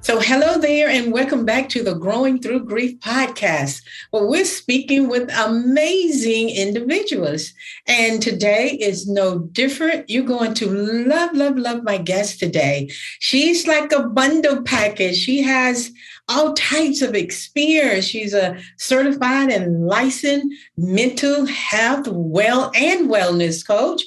So hello there and welcome back to the Growing Through Grief podcast, where we're speaking with amazing individuals. And today is no different. You're going to love my guest today. She's like a bundle package. She has all types of experience. She's a certified and licensed mental health wellness coach.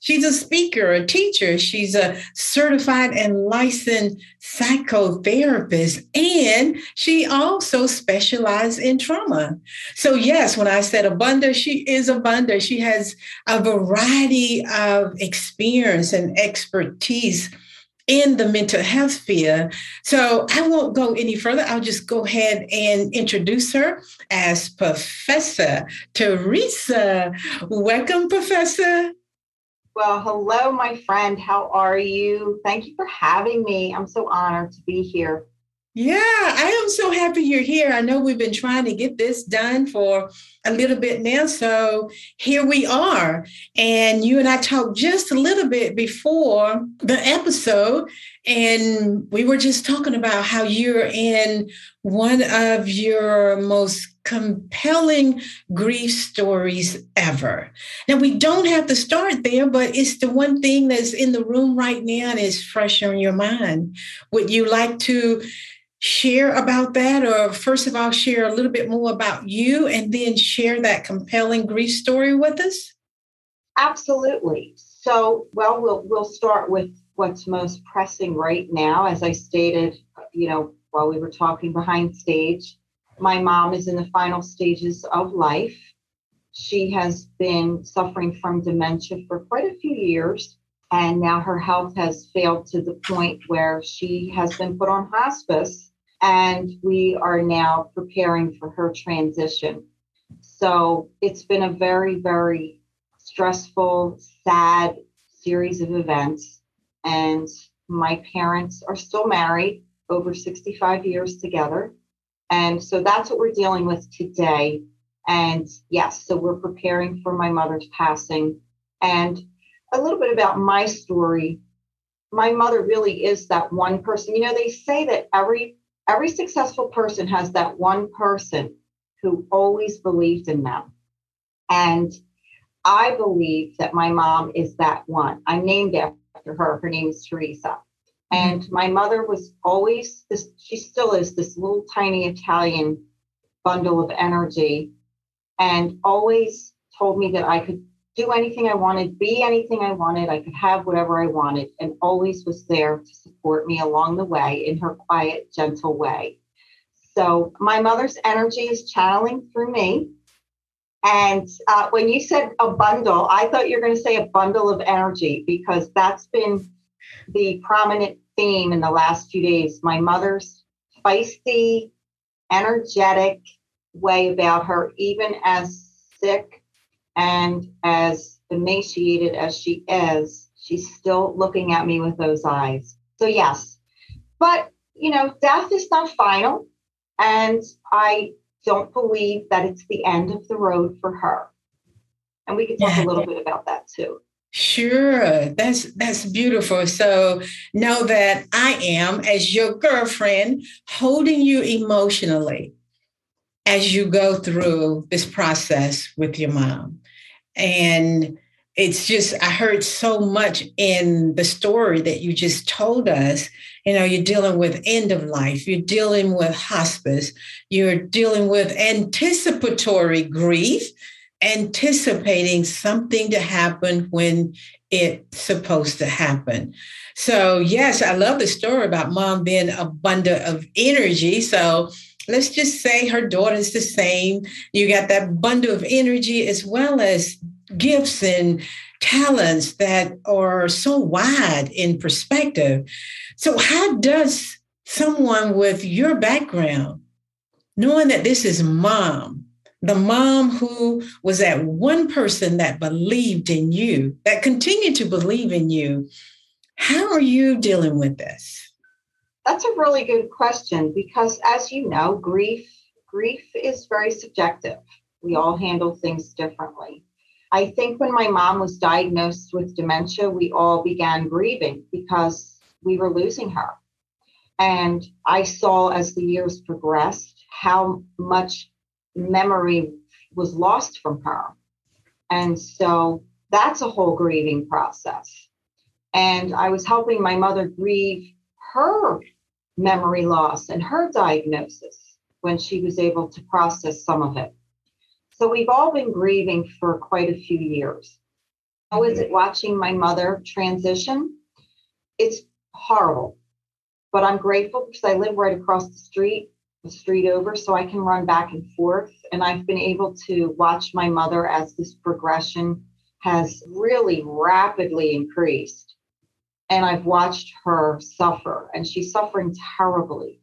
She's a speaker, a teacher. She's a certified and licensed psychotherapist, and she also specializes in trauma. So yes, when I said abundant, she is abundant. She has a variety of experience and expertise in the mental health sphere. So I won't go any further. I'll just go ahead and introduce her as Professor Teresa. Welcome, Professor. Well, hello, my friend. How are you? Thank you for having me. I'm so honored to be here. Yeah, I am so happy you're here. I know we've been trying to get this done for a little bit now. So here we are. And you and I talked just a little bit before the episode. And we were just talking about how you're in one of your most compelling grief stories ever. Now, we don't have to start there, but it's the one thing that's in the room right now and is fresh on your mind. Would you like to share about that? Or first of all, share a little bit more about you and then share that compelling grief story with us? Absolutely. So, well, we'll start with what's most pressing right now. As I stated, while we were talking behind stage, my mom is in the final stages of life. She has been suffering from dementia for quite a few years, and now her health has failed to the point where she has been put on hospice, and we are now preparing for her transition. So it's been a very, very stressful, sad series of events, and my parents are still married, over 65 years together. And so that's what we're dealing with today. And yes, so we're preparing for my mother's passing. And a little bit about my story. My mother really is that one person. They say that every successful person has that one person who always believed in them. And I believe that my mom is that one. I'm named after her. Her name is Teresa. And my mother was always this, she still is this little tiny Italian bundle of energy, and always told me that I could do anything I wanted, be anything I wanted, I could have whatever I wanted, and always was there to support me along the way in her quiet, gentle way. So my mother's energy is channeling through me. And when you said a bundle, I thought you were going to say a bundle of energy, because that's been the prominent theme in the last few days. My mother's feisty, energetic way about her, even as sick and as emaciated as she is, she's still looking at me with those eyes. So yes, but death is not final, and I don't believe that it's the end of the road for her. And we could talk a little bit about that too. Sure. That's beautiful. So know that I am, as your girlfriend, holding you emotionally as you go through this process with your mom. And it's just, I heard so much in the story that you just told us. You know, you're dealing with end of life, you're dealing with hospice, you're dealing with anticipatory grief, anticipating something to happen when it's supposed to happen. So yes, I love the story about mom being abundant of energy. So let's just say her daughter's the same. You got that bundle of energy as well as gifts and talents that are so wide in perspective. So how does someone with your background, knowing that this is mom, the mom who was that one person that believed in you, that continued to believe in you, how are you dealing with this? That's a really good question, because as you know, grief is very subjective. We all handle things differently. I think when my mom was diagnosed with dementia, we all began grieving because we were losing her. And I saw as the years progressed how much memory was lost from her. And so that's a whole grieving process. And I was helping my mother grieve her memory loss and her diagnosis when she was able to process some of it. So we've all been grieving for quite a few years. How is it watching my mother transition? It's horrible, but I'm grateful because I live right across the street over, so I can run back and forth. And I've been able to watch my mother as this progression has really rapidly increased. And I've watched her suffer, and she's suffering terribly.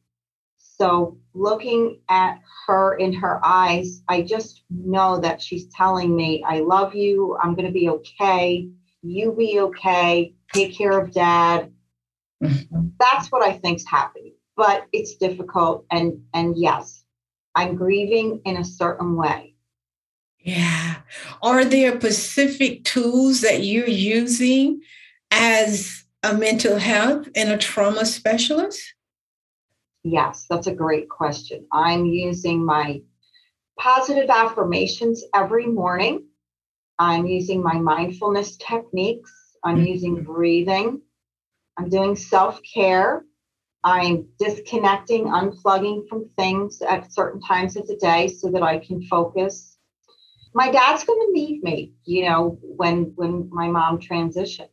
So looking at her in her eyes, I just know that she's telling me, I love you. I'm going to be okay. You be okay. Take care of dad. Mm-hmm. That's what I think's happening, but it's difficult. And yes, I'm grieving in a certain way. Yeah. Are there specific tools that you're using as a mental health and a trauma specialist? Yes, that's a great question. I'm using my positive affirmations every morning. I'm using my mindfulness techniques. I'm using breathing. I'm doing self-care. I'm disconnecting, unplugging from things at certain times of the day so that I can focus. My dad's going to need me, you know, when my mom transitions.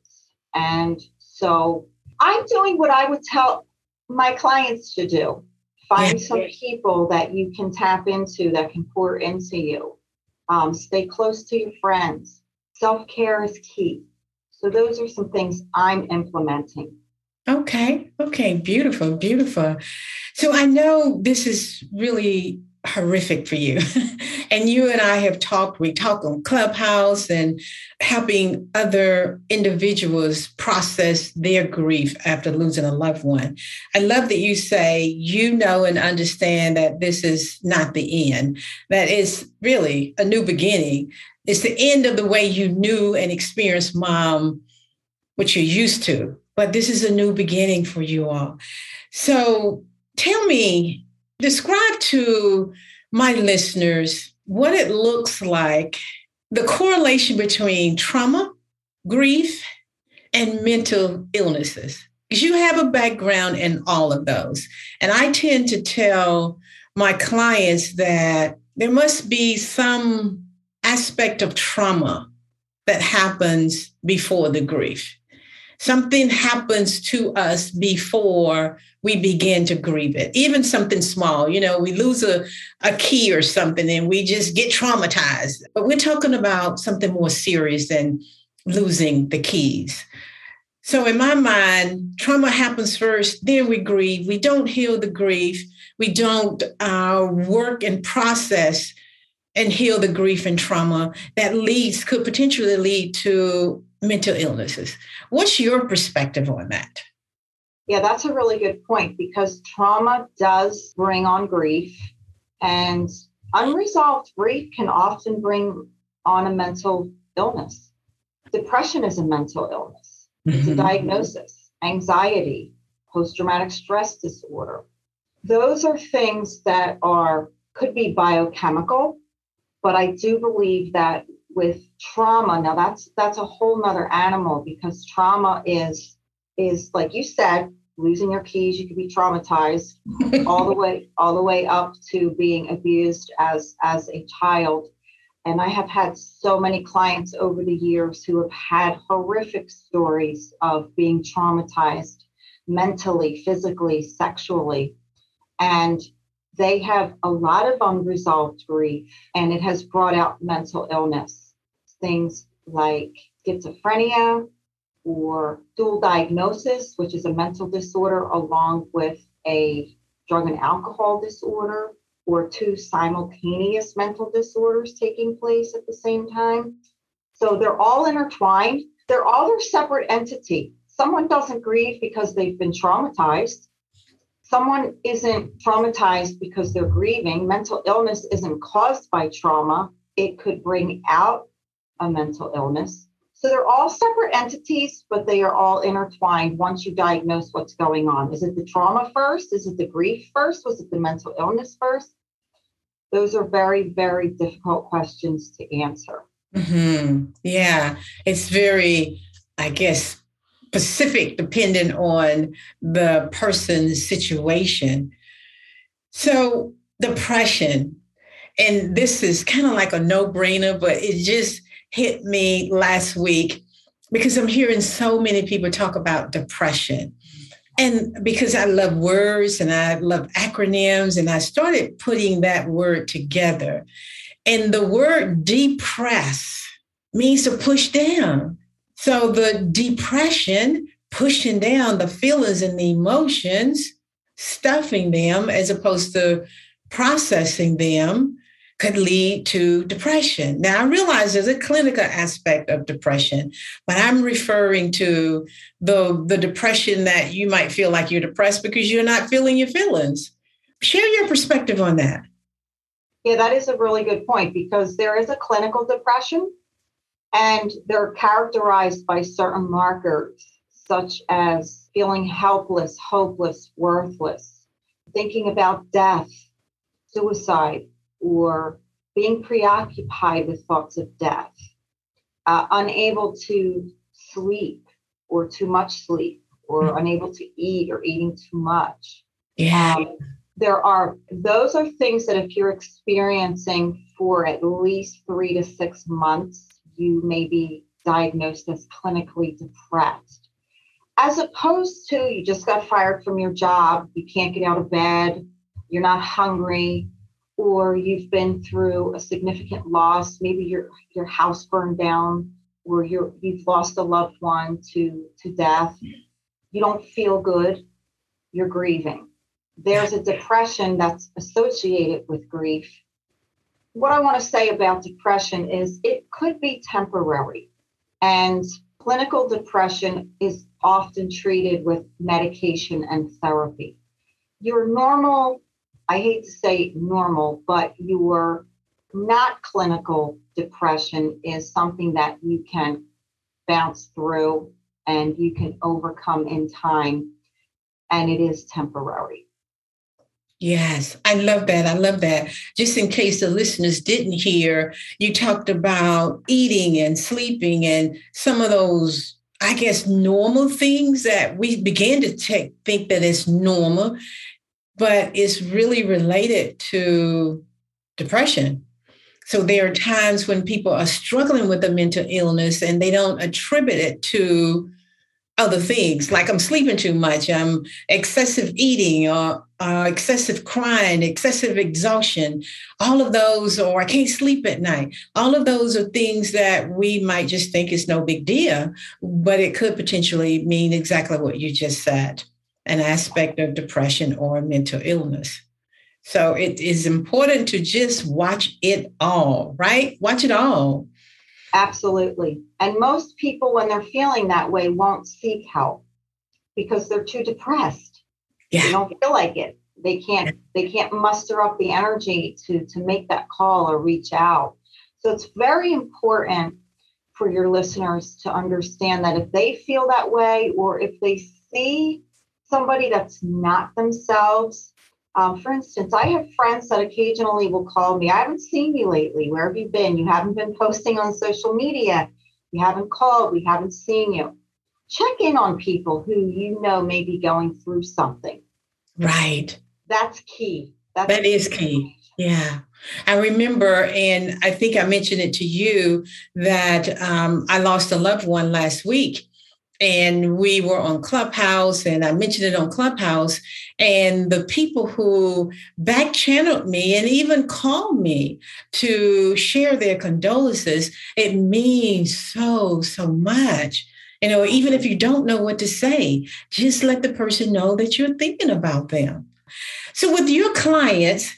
And so I'm doing what I would tell my clients to do. Find some people that you can tap into that can pour into you. Stay close to your friends. Self-care is key. So those are some things I'm implementing. Okay. Beautiful. So I know this is really horrific for you. And you and I have talked, we talk on Clubhouse and helping other individuals process their grief after losing a loved one. I love that you say, you know, and understand that this is not the end, that it's really a new beginning. It's the end of the way you knew and experienced mom, which you're used to, but this is a new beginning for you all. So tell me, describe to my listeners what it looks like, the correlation between trauma, grief, and mental illnesses. Because you have a background in all of those. And I tend to tell my clients that there must be some aspect of trauma that happens before the grief. Something happens to us before we begin to grieve it, even something small. You know, we lose a key or something and we just get traumatized. But we're talking about something more serious than losing the keys. So in my mind, trauma happens first, then we grieve. We don't heal the grief. We don't work and process and heal the grief and trauma that could potentially lead to mental illnesses. What's your perspective on that? Yeah, that's a really good point, because trauma does bring on grief, and unresolved grief can often bring on a mental illness. Depression is a mental illness. It's a diagnosis. Anxiety, post-traumatic stress disorder. Those are things that could be biochemical, but I do believe that with trauma. Now that's a whole nother animal, because trauma is like you said, losing your keys. You could be traumatized all the way up to being abused as a child. And I have had so many clients over the years who have had horrific stories of being traumatized mentally, physically, sexually. And they have a lot of unresolved grief, and it has brought out mental illness. Things like schizophrenia or dual diagnosis, which is a mental disorder along with a drug and alcohol disorder, or two simultaneous mental disorders taking place at the same time. So they're all intertwined. They're all their separate entity. Someone doesn't grieve because they've been traumatized. Someone isn't traumatized because they're grieving. Mental illness isn't caused by trauma. It could bring out a mental illness. So they're all separate entities, but they are all intertwined once you diagnose what's going on. Is it the trauma first? Is it the grief first? Was it the mental illness first? Those are very, very difficult questions to answer. Mm-hmm. Yeah, it's very, I guess, specific, dependent on the person's situation. So depression, and this is kind of like a no-brainer, but it just hit me last week because I'm hearing so many people talk about depression. And because I love words and I love acronyms, and I started putting that word together. And the word depress means to push down. So the depression, pushing down the feelings and the emotions, stuffing them as opposed to processing them, could lead to depression. Now, I realize there's a clinical aspect of depression, but I'm referring to the depression that you might feel like you're depressed because you're not feeling your feelings. Share your perspective on that. Yeah, that is a really good point, because there is a clinical depression. And they're characterized by certain markers, such as feeling helpless, hopeless, worthless, thinking about death, suicide, or being preoccupied with thoughts of death, unable to sleep or too much sleep, or unable to eat or eating too much. Yeah. Those are things that if you're experiencing for at least 3 to 6 months, you may be diagnosed as clinically depressed, as opposed to you just got fired from your job, you can't get out of bed, you're not hungry, or you've been through a significant loss. Maybe your house burned down, or you've lost a loved one to death. You don't feel good. You're grieving. There's a depression that's associated with grief. What I want to say about depression is it could be temporary, and clinical depression is often treated with medication and therapy. Your normal, I hate to say normal, but your not clinical depression is something that you can bounce through and you can overcome in time, and it is temporary. Yes, I love that. I love that. Just in case the listeners didn't hear, you talked about eating and sleeping and some of those, I guess, normal things that we began to think that it's normal, but it's really related to depression. So there are times when people are struggling with a mental illness and they don't attribute it to other things, like I'm sleeping too much, I'm excessive eating, or excessive crying, excessive exhaustion. All of those, or I can't sleep at night. All of those are things that we might just think is no big deal, but it could potentially mean exactly what you just said, an aspect of depression or mental illness. So it is important to just watch it all, right? Watch it all. Absolutely. And most people, when they're feeling that way, won't seek help because they're too depressed. Yeah. They don't feel like it. They can't muster up the energy to make that call or reach out. So it's very important for your listeners to understand that if they feel that way, or if they see somebody that's not themselves, For instance, I have friends that occasionally will call me. I haven't seen you lately. Where have you been? You haven't been posting on social media. You haven't called. We haven't seen you. Check in on people who you know may be going through something. Right. That's key. That is key. Yeah. I remember, and I think I mentioned it to you, that I lost a loved one last week. And we were on Clubhouse, and I mentioned it on Clubhouse, and the people who back channeled me and even called me to share their condolences, it means so, so much. You know, even if you don't know what to say, just let the person know that you're thinking about them. So with your clients,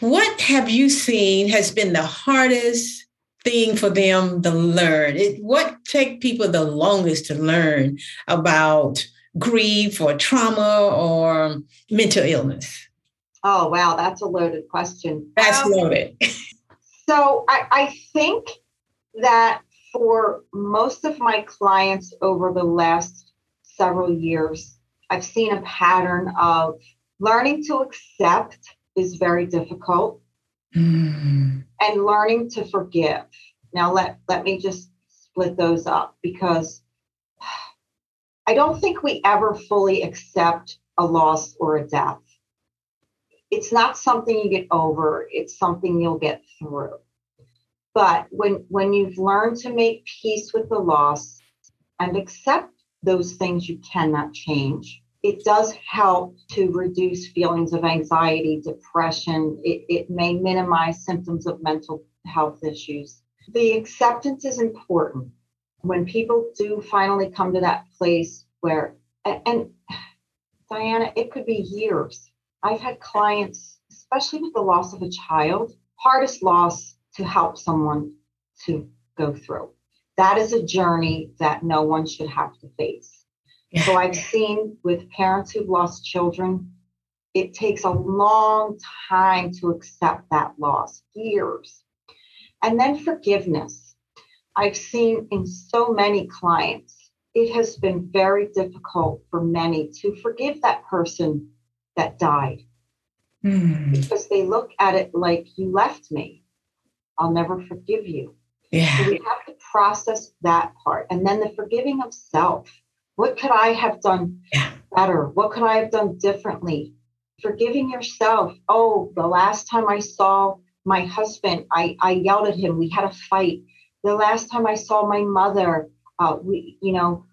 what have you seen has been the hardest thing for them to learn? What take people the longest to learn about grief or trauma or mental illness? Oh, wow. That's a loaded question. That's loaded. So I think that for most of my clients over the last several years, I've seen a pattern of learning to accept is very difficult. Mm. And learning to forgive. Now, let me just split those up, because I don't think we ever fully accept a loss or a death. It's not something you get over. It's something you'll get through. But when you've learned to make peace with the loss and accept those things you cannot change, it does help to reduce feelings of anxiety, depression. It may minimize symptoms of mental health issues. The acceptance is important. When people do finally come to that place where, and Diana, it could be years. I've had clients, especially with the loss of a child, hardest loss to help someone to go through. That is a journey that no one should have to face. So I've seen with parents who've lost children, it takes a long time to accept that loss, years. And then forgiveness. I've seen in so many clients, it has been very difficult for many to forgive that person that died. Mm. Because they look at it like, you left me. I'll never forgive you. Yeah. So we have to process that part. And then the forgiving of self. What could I have done better? What could I have done differently? Forgiving yourself. Oh, the last time I saw my husband, I yelled at him. We had a fight. The last time I saw my mother, I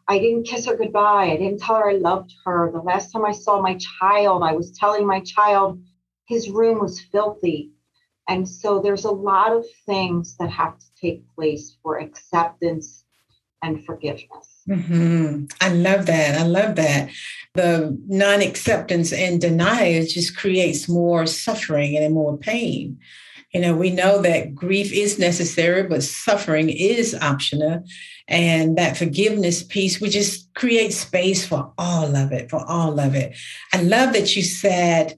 didn't kiss her goodbye. I didn't tell her I loved her. The last time I saw my child, I was telling my child his room was filthy. And so there's a lot of things that have to take place for acceptance and forgiveness. Mm-hmm. I love that. The non-acceptance and denial just creates more suffering and more pain. You know, we know that grief is necessary, but suffering is optional. And that forgiveness piece, we just create space for all of it. I love that you said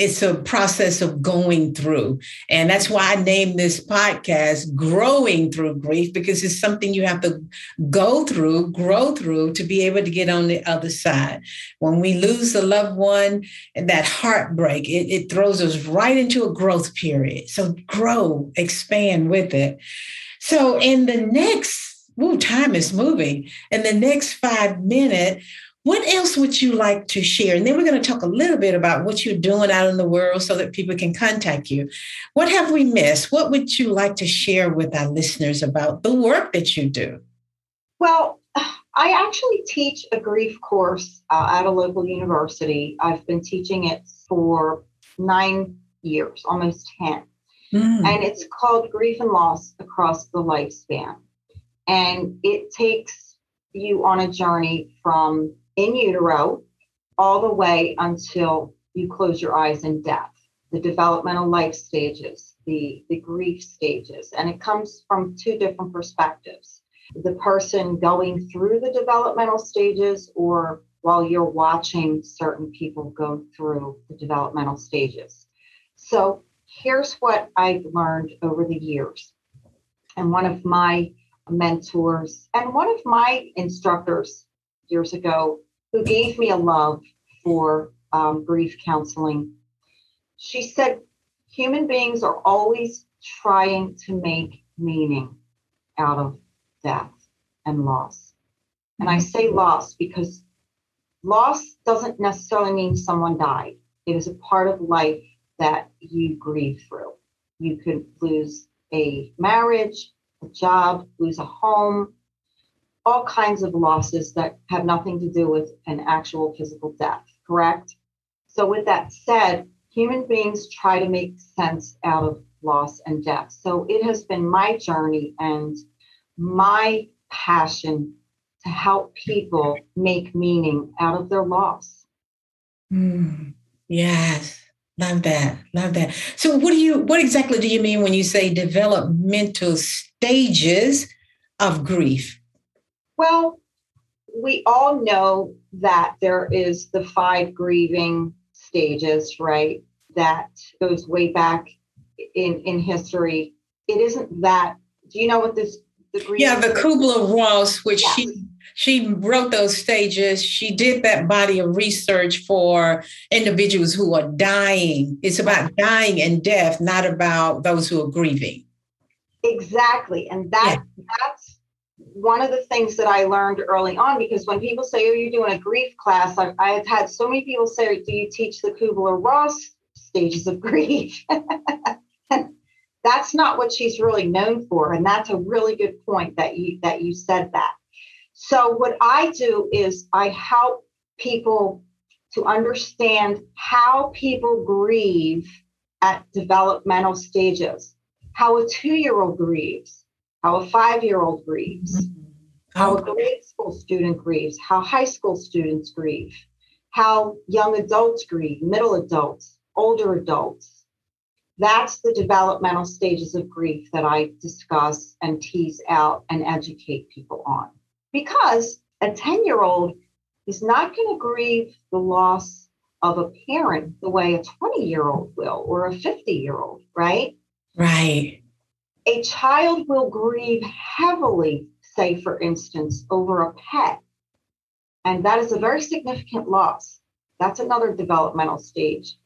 it's a process of going through. And that's why I named this podcast Growing Through Grief, because it's something you have to go through, grow through, to be able to get on the other side. When we lose a loved one, and that heartbreak, it throws us right into a growth period. So grow, expand with it. So in the next, time is moving. In the next 5 minutes, what else would you like to share? And then we're going to talk a little bit about what you're doing out in the world so that people can contact you. What have we missed? What would you like to share with our listeners about the work that you do? Well, I actually teach a grief course at a local university. I've been teaching it for 9 years, almost 10. Mm. And it's called Grief and Loss Across the Lifespan. And it takes you on a journey from in utero, all the way until you close your eyes in death, the developmental life stages, the grief stages. And it comes from two different perspectives. The person going through the developmental stages, or while you're watching certain people go through the developmental stages. So here's what I've learned over the years. And one of my mentors and one of my instructors years ago, who gave me a love for grief counseling. She said, human beings are always trying to make meaning out of death and loss. And I say loss because loss doesn't necessarily mean someone died. It is a part of life that you grieve through. You could lose a marriage, a job, lose a home, all kinds of losses that have nothing to do with an actual physical death, correct? So with that said, human beings try to make sense out of loss and death. So it has been my journey and my passion to help people make meaning out of their loss. Yes, love that, love that. So what exactly do you mean when you say developmental stages of grief? Well, we all know that there is the 5 grieving stages, right? That goes way back in history. It isn't that, do you know what this the Kübler-Ross, which yes. She wrote those stages. She did that body of research for individuals who are dying. It's about dying and death, not about those who are grieving. Exactly. And that's one of the things that I learned early on, because when people say, oh, you're doing a grief class, I have had so many people say, do you teach the Kübler-Ross stages of grief? That's not what she's really known for. And that's a really good point that you said that. So what I do is I help people to understand how people grieve at developmental stages, how a 2-year-old grieves, how a 5-year-old grieves, how a grade school student grieves, how high school students grieve, how young adults grieve, middle adults, older adults. That's the developmental stages of grief that I discuss and tease out and educate people on. Because a 10-year-old is not going to grieve the loss of a parent the way a 20-year-old will or a 50-year-old, right? Right. A child will grieve heavily, say, for instance, over a pet. And that is a very significant loss. That's another developmental stage.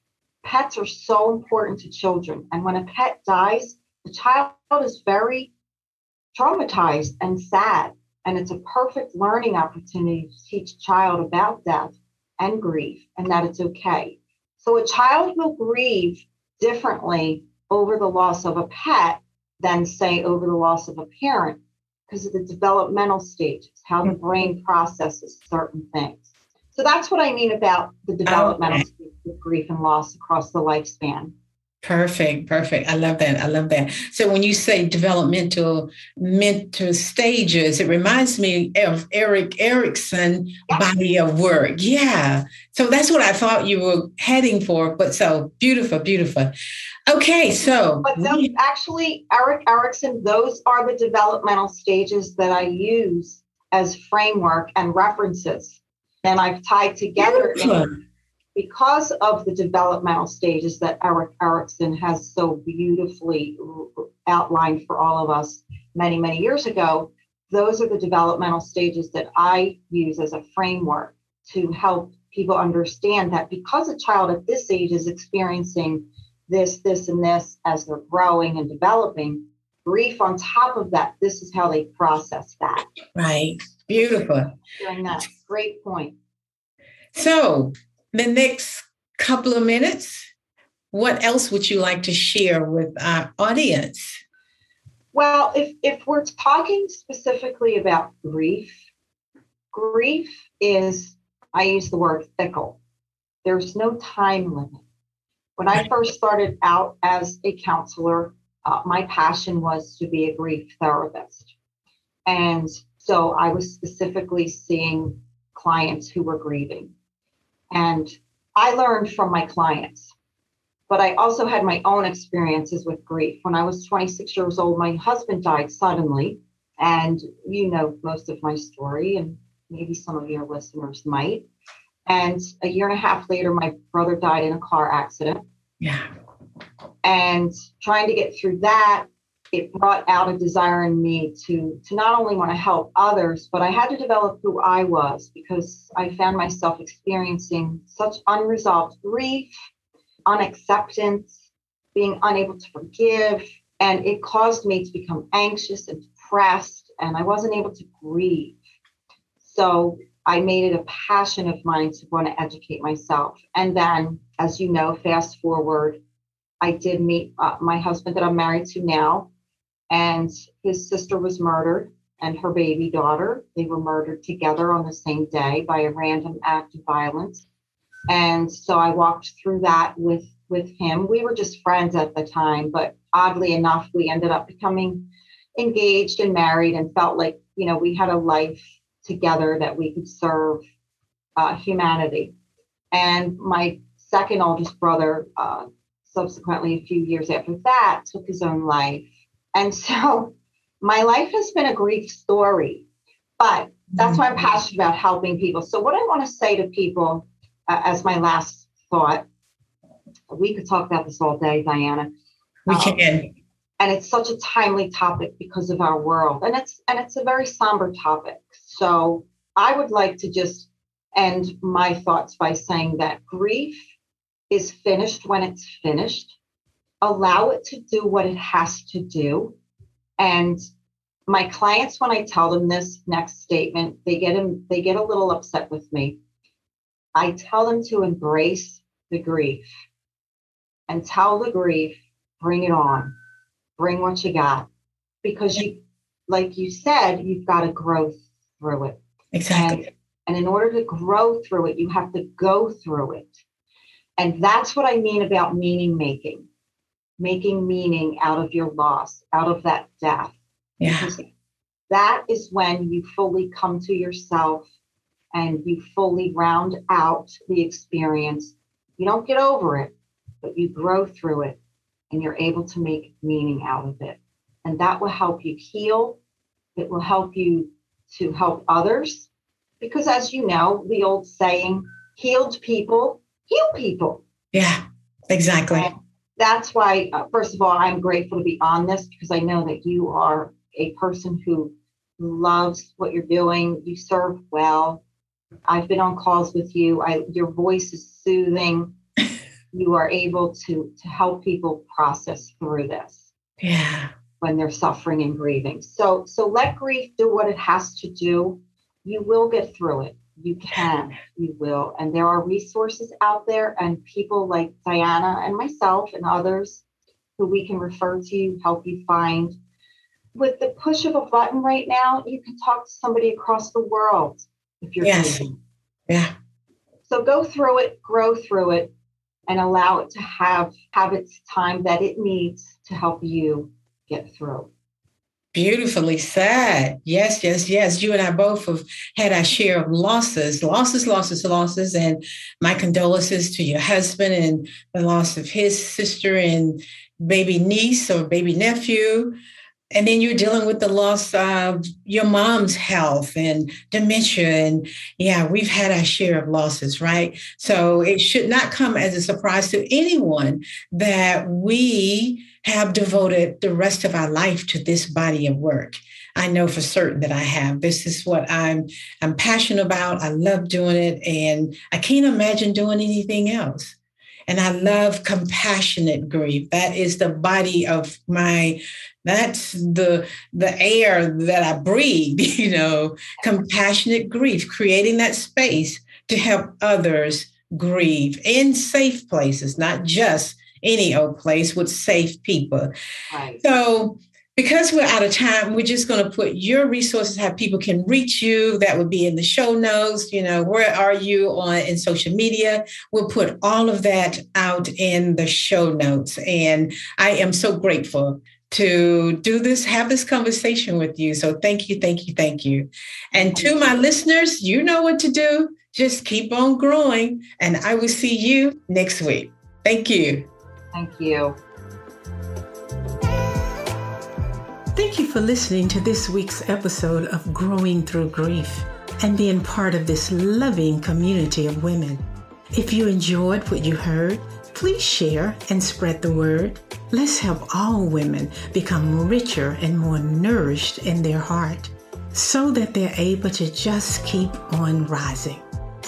Pets are so important to children. And when a pet dies, the child is very traumatized and sad. And it's a perfect learning opportunity to teach a child about death and grief and that it's okay. So a child will grieve differently over the loss of a pet than, say, over the loss of a parent because of the developmental stages, how the brain processes certain things. So that's what I mean about the developmental stages of grief and loss across the lifespan. Perfect, perfect. I love that. I love that. So when you say developmental mental stages, it reminds me of Erik Erikson body of work. Yeah. So that's what I thought you were heading for. But so beautiful, beautiful. Okay, so. But those, actually, Erik Erikson, those are the developmental stages that I use as framework and references. And I've tied together because of the developmental stages that Erik Erikson has so beautifully outlined for all of us many, many years ago. Those are the developmental stages that I use as a framework to help people understand that because a child at this age is experiencing this, this, and this as they're growing and developing, grief on top of that, this is how they process that. Right. Beautiful. That's a great point. So the next couple of minutes, what else would you like to share with our audience? Well, if we're talking specifically about grief, grief is, I use the word fickle. There's no time limit. When I first started out as a counselor, my passion was to be a grief therapist. And so I was specifically seeing clients who were grieving. And I learned from my clients, but I also had my own experiences with grief. When I was 26 years old, my husband died suddenly. And you know most of my story, and maybe some of your listeners might. And a year and a half later, my brother died in a car accident. Yeah. And trying to get through that, it brought out a desire in me to not only want to help others, but I had to develop who I was because I found myself experiencing such unresolved grief unacceptance, being unable to forgive. And it caused me to become anxious and depressed, and I wasn't able to grieve. So I made it a passion of mine to want to educate myself. And then, as you know, fast forward, I did meet my husband that I'm married to now, and his sister was murdered and her baby daughter. They were murdered together on the same day by a random act of violence. And so I walked through that with him. We were just friends at the time, but oddly enough, we ended up becoming engaged and married and felt like, you know, we had a life together that we could serve humanity. And my second oldest brother, subsequently a few years after that, took his own life. And so my life has been a grief story, but that's why I'm passionate about helping people. So what I want to say to people as my last thought, we could talk about this all day, Diana. We can. And it's such a timely topic because of our world. And it's a very somber topic. So I would like to just end my thoughts by saying that grief is finished when it's finished. Allow it to do what it has to do. And my clients, when I tell them this next statement, they get a little upset with me. I tell them to embrace the grief and tell the grief, bring it on, bring what you got, because you, like you said, you've got to grow through it. Exactly. And in order to grow through it, you have to go through it. And that's what I mean about meaning making, making meaning out of your loss, out of that death. Yeah. Because that is when you fully come to yourself and you fully round out the experience. You don't get over it, but you grow through it. And you're able to make meaning out of it. And that will help you heal. It will help you to help others. Because as you know, the old saying, healed people, heal people. Yeah, exactly. And that's why, first of all, I'm grateful to be on this because I know that you are a person who loves what you're doing. You serve well. I've been on calls with you. Your voice is soothing. You are able to help people process through this when they're suffering and grieving. So let grief do what it has to do. You will get through it. You can, you will. And there are resources out there and people like Diana and myself and others who we can refer to, help you find. With the push of a button right now, you can talk to somebody across the world if you're grieving. Yeah. So go through it, grow through it, and allow it to have its time that it needs to help you get through. Beautifully said. Yes, yes, yes. You and I both have had our share of losses. And my condolences to your husband and the loss of his sister and baby niece or baby nephew. And then you're dealing with the loss of your mom's health and dementia. And yeah, we've had our share of losses, right? So it should not come as a surprise to anyone that we have devoted the rest of our life to this body of work. I know for certain that I have. This is what I'm passionate about. I love doing it. And I can't imagine doing anything else. And I love compassionate grief. That is the body of that's the air that I breathe, you know, compassionate grief, creating that space to help others grieve in safe places, not just any old place, with safe people. Right. So because we're out of time, we're just going to put your resources, how people can reach you. That would be in the show notes. You know, where are you in social media? We'll put all of that out in the show notes. And I am so grateful to do this, have this conversation with you. So thank you, thank you, thank you. And to my listeners, you know what to do. Just keep on growing. And I will see you next week. Thank you. Thank you. Thank you for listening to this week's episode of Growing Through Grief and being part of this loving community of women. If you enjoyed what you heard, please share and spread the word. Let's help all women become richer and more nourished in their heart so that they're able to just keep on rising.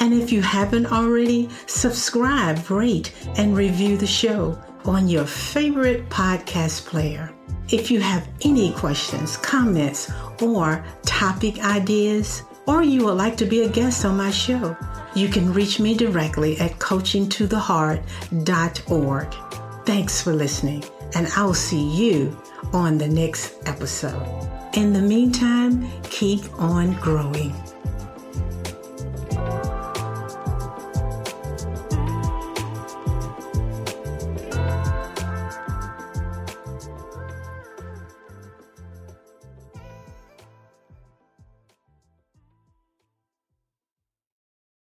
And if you haven't already, subscribe, rate, and review the show on your favorite podcast player. If you have any questions, comments, or topic ideas, or you would like to be a guest on my show, you can reach me directly at coachingtotheheart.org. Thanks for listening, and I'll see you on the next episode. In the meantime, keep on growing.